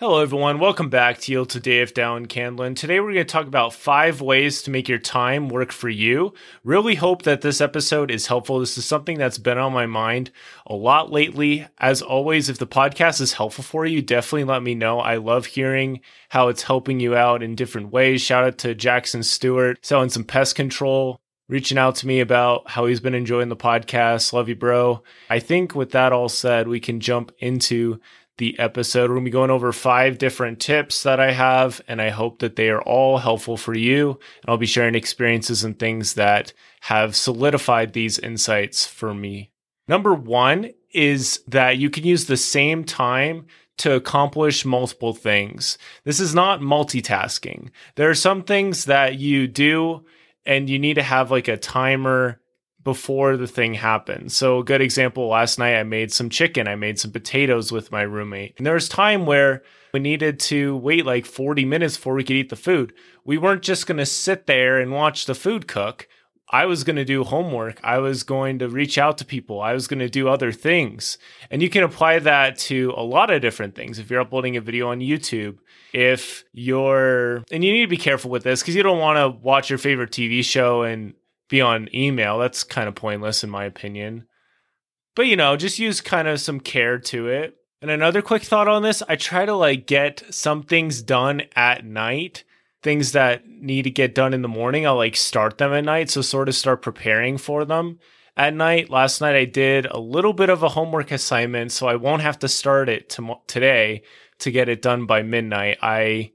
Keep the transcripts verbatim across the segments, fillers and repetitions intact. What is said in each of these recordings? Hello everyone, welcome back to Yield Today with Dallin Candlin. Today we're going to talk about five ways to make your time work for you. Really hope that this episode is helpful. This is something that's been on my mind a lot lately. As always, if the podcast is helpful for you, definitely let me know. I love hearing how it's helping you out in different ways. Shout out to Jackson Stewart, selling some pest control, reaching out to me about how he's been enjoying the podcast. Love you, bro. I think with that all said, we can jump into the episode. We're going to be going over five different tips that I have, and I hope that they are all helpful for you. And I'll be sharing experiences and things that have solidified these insights for me. Number one is that you can use the same time to accomplish multiple things. This is not multitasking. There are some things that you do and you need to have like a timer before the thing happens. So a good example, last night I made some chicken, I made some potatoes with my roommate. And there was time where we needed to wait like forty minutes before we could eat the food. We weren't just going to sit there and watch the food cook. I was going to do homework. I was going to reach out to people. I was going to do other things. And you can apply that to a lot of different things. If you're uploading a video on YouTube, if you're, and you need to be careful with this because you don't want to watch your favorite T V show and be on email. That's kind of pointless in my opinion. But you know, just use kind of some care to it. And another quick thought on this, I try to like get some things done at night. Things that need to get done in the morning, I'll like start them at night. So sort of start preparing for them at night. Last night I did a little bit of a homework assignment, so I won't have to start it to- today to get it done by midnight. I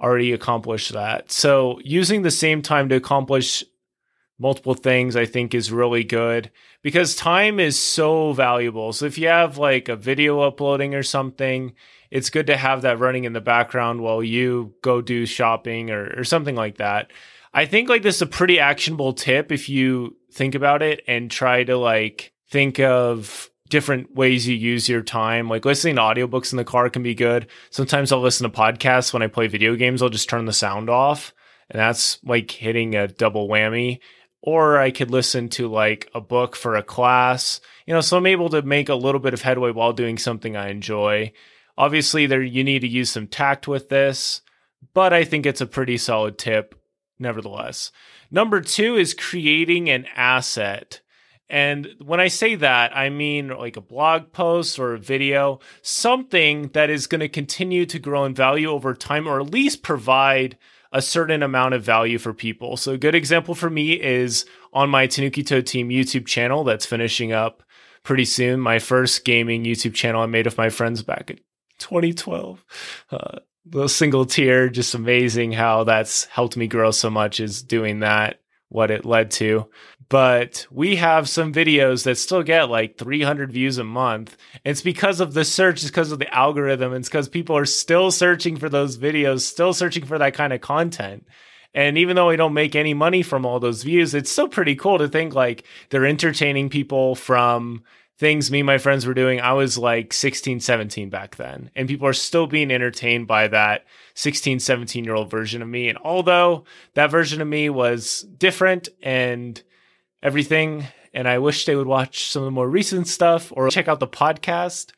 already accomplished that. So using the same time to accomplish multiple things, I think, is really good because time is so valuable. So if you have like a video uploading or something, it's good to have that running in the background while you go do shopping or, or something like that. I think like this is a pretty actionable tip if you think about it and try to like think of different ways you use your time. Like listening to audiobooks in the car can be good. Sometimes I'll listen to podcasts. When I play video games, I'll just turn the sound off, and that's like hitting a double whammy. Or I could listen to like a book for a class, you know, so I'm able to make a little bit of headway while doing something I enjoy. Obviously, there you need to use some tact with this, but I think it's a pretty solid tip nevertheless. Number two is creating an asset. And when I say that, I mean like a blog post or a video, something that is going to continue to grow in value over time, or at least provide a certain amount of value for people. So a good example for me is on my Tanooki Toad team YouTube channel that's finishing up pretty soon. My first gaming YouTube channel I made with my friends back in twenty twelve. Uh, little single tier, just amazing how that's helped me grow so much is doing that, what it led to. But we have some videos that still get like three hundred views a month. It's because of the search, it's because of the algorithm, it's because people are still searching for those videos, still searching for that kind of content. And even though we don't make any money from all those views, it's still pretty cool to think like they're entertaining people from things me and my friends were doing. I was like sixteen, seventeen back then, and people are still being entertained by that sixteen, seventeen year old version of me. And although that version of me was different and everything, and I wish they would watch some of the more recent stuff or check out the podcast,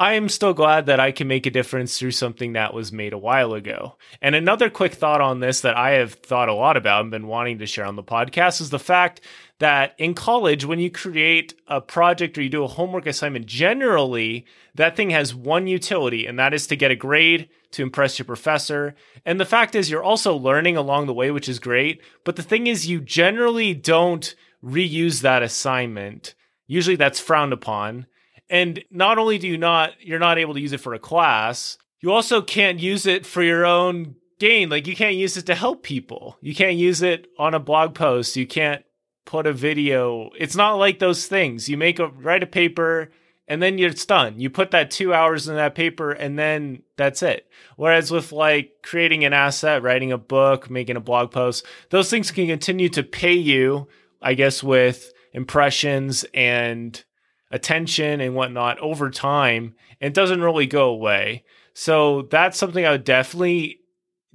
I am still glad that I can make a difference through something that was made a while ago. And another quick thought on this that I have thought a lot about and been wanting to share on the podcast is the fact that in college, when you create a project or you do a homework assignment, generally that thing has one utility, and that is to get a grade, to impress your professor. And the fact is you're also learning along the way, which is great. But the thing is you generally don't reuse that assignment. Usually that's frowned upon. And not only do you not, you're not able to use it for a class, you also can't use it for your own gain. Like you can't use it to help people. You can't use it on a blog post. You can't put a video. It's not like those things. You make a, write a paper, and then it's done. You put that two hours in that paper and then that's it. Whereas with like creating an asset, writing a book, making a blog post, those things can continue to pay you, I guess, with impressions and attention and whatnot over time. And it doesn't really go away. So that's something I would definitely,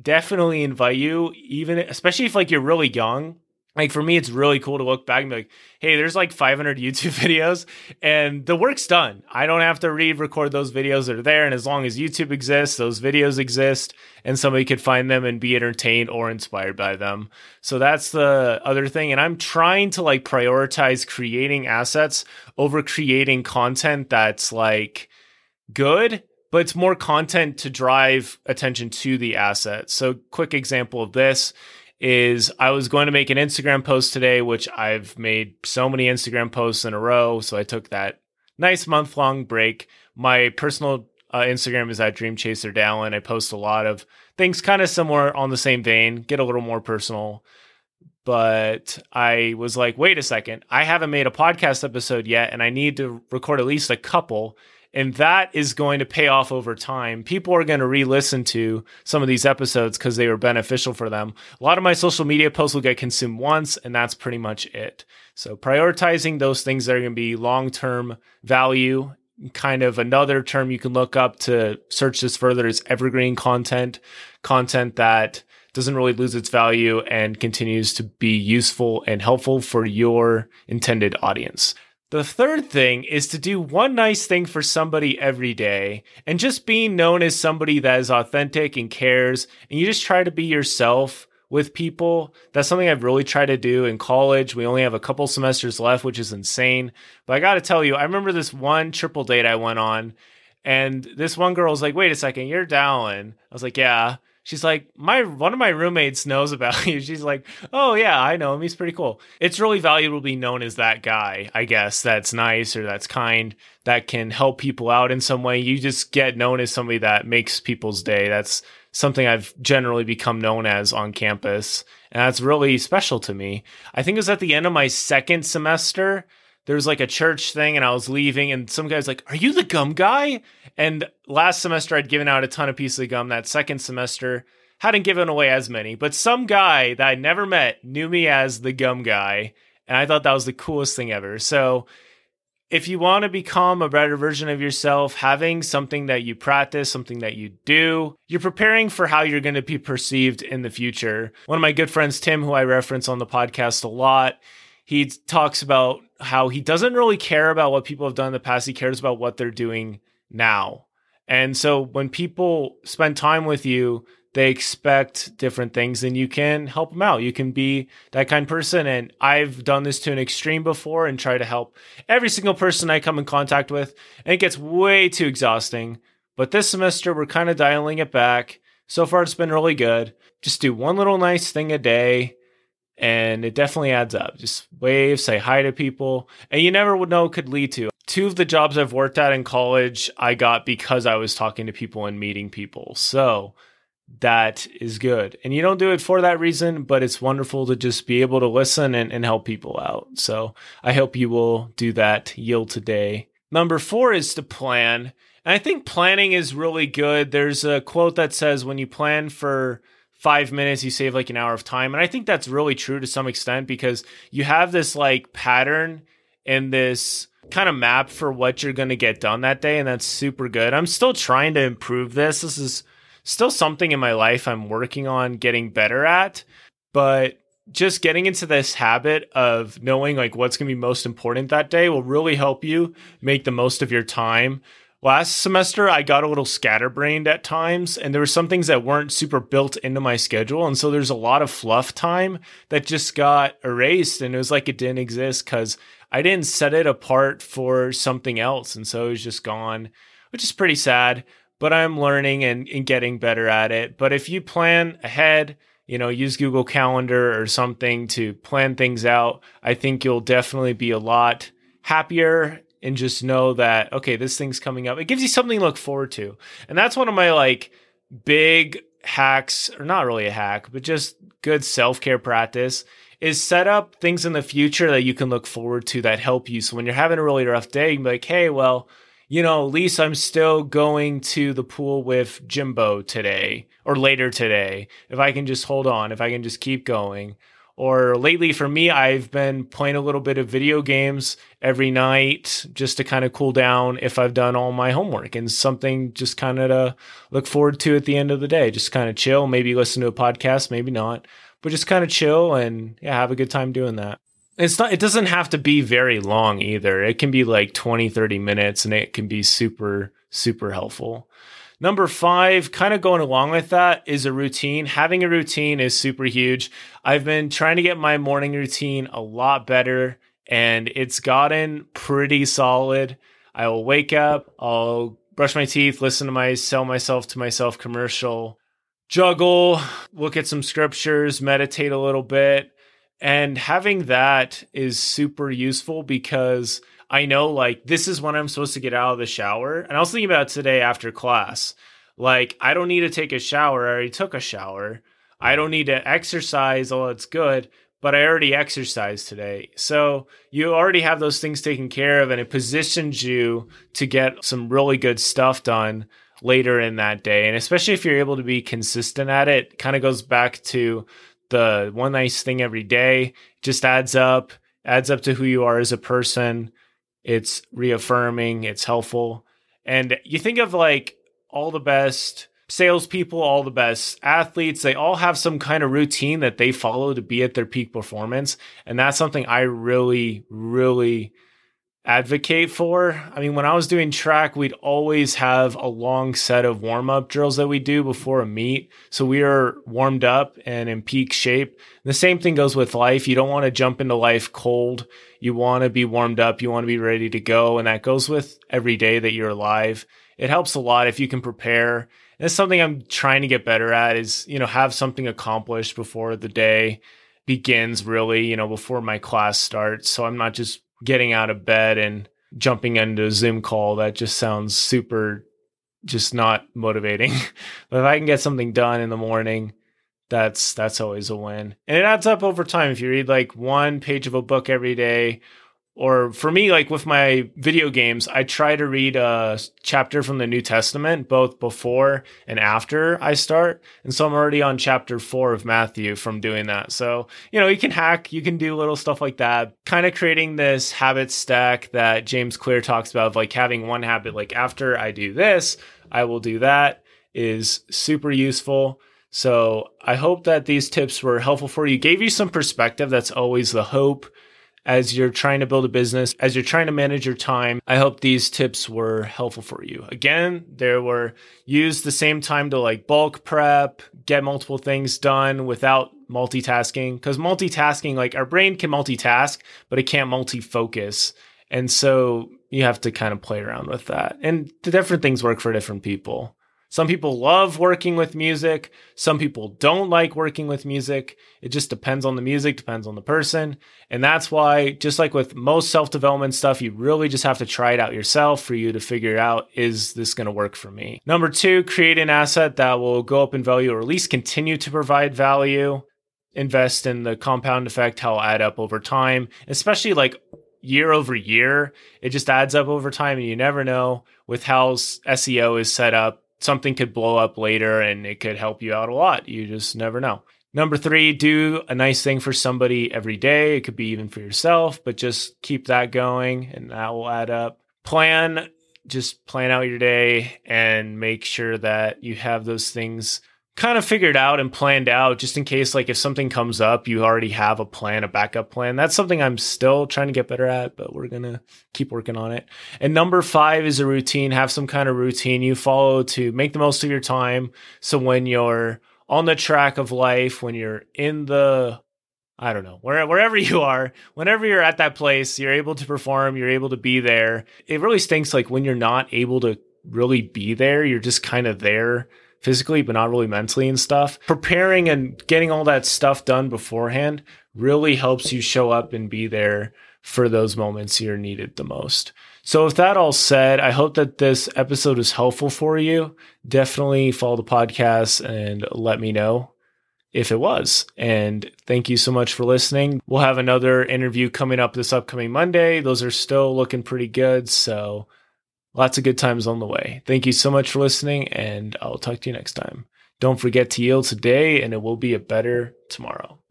definitely invite you, even especially if like you're really young, like for me, it's really cool to look back and be like, hey, there's like five hundred YouTube videos and the work's done. I don't have to re-record those videos that are there. And as long as YouTube exists, those videos exist and somebody could find them and be entertained or inspired by them. So that's the other thing. And I'm trying to like prioritize creating assets over creating content that's like good, but it's more content to drive attention to the asset. So quick example of this is I was going to make an Instagram post today, which I've made so many Instagram posts in a row. So I took that nice month-long break. My personal uh, Instagram is at DreamChaserDallin. I post a lot of things kind of similar on the same vein, get a little more personal. But I was like, wait a second, I haven't made a podcast episode yet, and I need to record at least a couple. And that is going to pay off over time. People are going to re-listen to some of these episodes because they were beneficial for them. A lot of my social media posts will get consumed once, and that's pretty much it. So prioritizing those things that are going to be long-term value, kind of another term you can look up to search this further is evergreen content, content that doesn't really lose its value and continues to be useful and helpful for your intended audience. The third thing is to do one nice thing for somebody every day and just being known as somebody that is authentic and cares, and you just try to be yourself with people. That's something I've really tried to do in college. We only have a couple semesters left, which is insane. But I got to tell you, I remember this one triple date I went on, and this one girl was like, wait a second, you're Dallin. I was like, yeah. She's like, my one of my roommates knows about you. She's like, oh, yeah, I know him. He's pretty cool. It's really valuable to be known as that guy, I guess, that's nice or that's kind, that can help people out in some way. You just get known as somebody that makes people's day. That's something I've generally become known as on campus, and that's really special to me. I think it was at the end of my second semester. There was like a church thing and I was leaving and some guy's like, are you the gum guy? And last semester I'd given out a ton of pieces of gum. That second semester hadn't given away as many, but some guy that I never met knew me as the gum guy. And I thought that was the coolest thing ever. So if you want to become a better version of yourself, having something that you practice, something that you do, you're preparing for how you're going to be perceived in the future. One of my good friends, Tim, who I reference on the podcast a lot, he talks about how he doesn't really care about what people have done in the past. He cares about what they're doing now. And so when people spend time with you, they expect different things and you can help them out. You can be that kind of person. And I've done this to an extreme before and try to help every single person I come in contact with. And it gets way too exhausting. But this semester, we're kind of dialing it back. So far, it's been really good. Just do one little nice thing a day. And it definitely adds up. Just wave, say hi to people. And you never would know could lead to. Two of the jobs I've worked at in college, I got because I was talking to people and meeting people. So that is good. And you don't do it for that reason, but it's wonderful to just be able to listen and, and help people out. So I hope you will do that. Yield today. Number four is to plan. And I think planning is really good. There's a quote that says, when you plan for five minutes, you save like an hour of time. And I think that's really true to some extent because you have this like pattern and this kind of map for what you're going to get done that day. And that's super good. I'm still trying to improve this. This is still something in my life I'm working on getting better at, but just getting into this habit of knowing like what's going to be most important that day will really help you make the most of your time. Last semester, I got a little scatterbrained at times, and there were some things that weren't super built into my schedule. And so there's a lot of fluff time that just got erased, and it was like it didn't exist because I didn't set it apart for something else. And so it was just gone, which is pretty sad, but I'm learning and, and getting better at it. But if you plan ahead, you know, use Google Calendar or something to plan things out, I think you'll definitely be a lot happier. And just know that, okay, this thing's coming up. It gives you something to look forward to. And that's one of my like big hacks, or not really a hack, but just good self-care practice is set up things in the future that you can look forward to that help you. So when you're having a really rough day, you can be like, hey, well, you know, at least I'm still going to the pool with Jimbo today or later today. If I can just hold on, if I can just keep going. Or lately for me, I've been playing a little bit of video games every night just to kind of cool down if I've done all my homework and something just kind of to look forward to at the end of the day. Just kind of chill, maybe listen to a podcast, maybe not. but just kind of chill and yeah, have a good time doing that. It's not, it doesn't have to be very long either. It can be like twenty, thirty minutes and it can be super, super helpful. Number five, kind of going along with that, is a routine. Having a routine is super huge. I've been trying to get my morning routine a lot better and it's gotten pretty solid. I will wake up, I'll brush my teeth, listen to my Sell Myself to Myself commercial, juggle, look at some scriptures, meditate a little bit. And having that is super useful because I know like this is when I'm supposed to get out of the shower. And I was thinking about today after class, like I don't need to take a shower. I already took a shower. I don't need to exercise. Oh, that's good. But I already exercised today. So you already have those things taken care of and it positions you to get some really good stuff done later in that day. And especially if you're able to be consistent at it, it kind of goes back to the one nice thing every day. Just adds up, adds up to who you are as a person. It's reaffirming, it's helpful. And you think of like all the best salespeople, all the best athletes, they all have some kind of routine that they follow to be at their peak performance. And that's something I really, really advocate for. I mean, when I was doing track, we'd always have a long set of warm-up drills that we do before a meet. So we are warmed up and in peak shape. And the same thing goes with life. You don't want to jump into life cold. You want to be warmed up. You want to be ready to go. And that goes with every day that you're alive. It helps a lot if you can prepare. And it's something I'm trying to get better at is, you know, have something accomplished before the day begins, really, you know, before my class starts. So I'm not just getting out of bed and jumping into a Zoom call. That just sounds super, just not motivating. But if I can get something done in the morning, that's, that's always a win. And it adds up over time. If you read like one page of a book every day, or for me, like with my video games, I try to read a chapter from the New Testament, both before and after I start. And so I'm already on chapter four of Matthew from doing that. So, you know, you can hack, you can do little stuff like that, kind of creating this habit stack that James Clear talks about, of like having one habit, like after I do this, I will do that, is super useful. So I hope that these tips were helpful for you, gave you some perspective. That's always the hope. As you're trying to build a business, as you're trying to manage your time, I hope these tips were helpful for you. Again, they were used the same time to like bulk prep, get multiple things done without multitasking. Because multitasking, like our brain can multitask, but it can't multi-focus. And so you have to kind of play around with that. And the different things work for different people. Some people love working with music. Some people don't like working with music. It just depends on the music, depends on the person. And that's why, just like with most self-development stuff, you really just have to try it out yourself for you to figure out, is this going to work for me? Number two, create an asset that will go up in value or at least continue to provide value. Invest in the compound effect, how it'll add up over time, especially like year over year. It just adds up over time and you never know with how S E O is set up. Something could blow up later and it could help you out a lot. You just never know. Number three, do a nice thing for somebody every day. It could be even for yourself, but just keep that going and that will add up. Plan, just plan out your day and make sure that you have those things kind of figured out and planned out just in case, like if something comes up, you already have a plan, a backup plan. That's something I'm still trying to get better at, but we're going to keep working on it. And number five is a routine. Have some kind of routine you follow to make the most of your time. So when you're on the track of life, when you're in the, I don't know, where, wherever you are, whenever you're at that place, you're able to perform, you're able to be there. It really stinks like when you're not able to really be there, you're just kind of there physically, but not really mentally and stuff. Preparing and getting all that stuff done beforehand really helps you show up and be there for those moments you're needed the most. So with that all said, I hope that this episode is helpful for you. Definitely follow the podcast and let me know if it was. And thank you so much for listening. We'll have another interview coming up this upcoming Monday. Those are still looking pretty good. So lots of good times on the way. Thank you so much for listening, and I'll talk to you next time. Don't forget to yield today, and it will be a better tomorrow.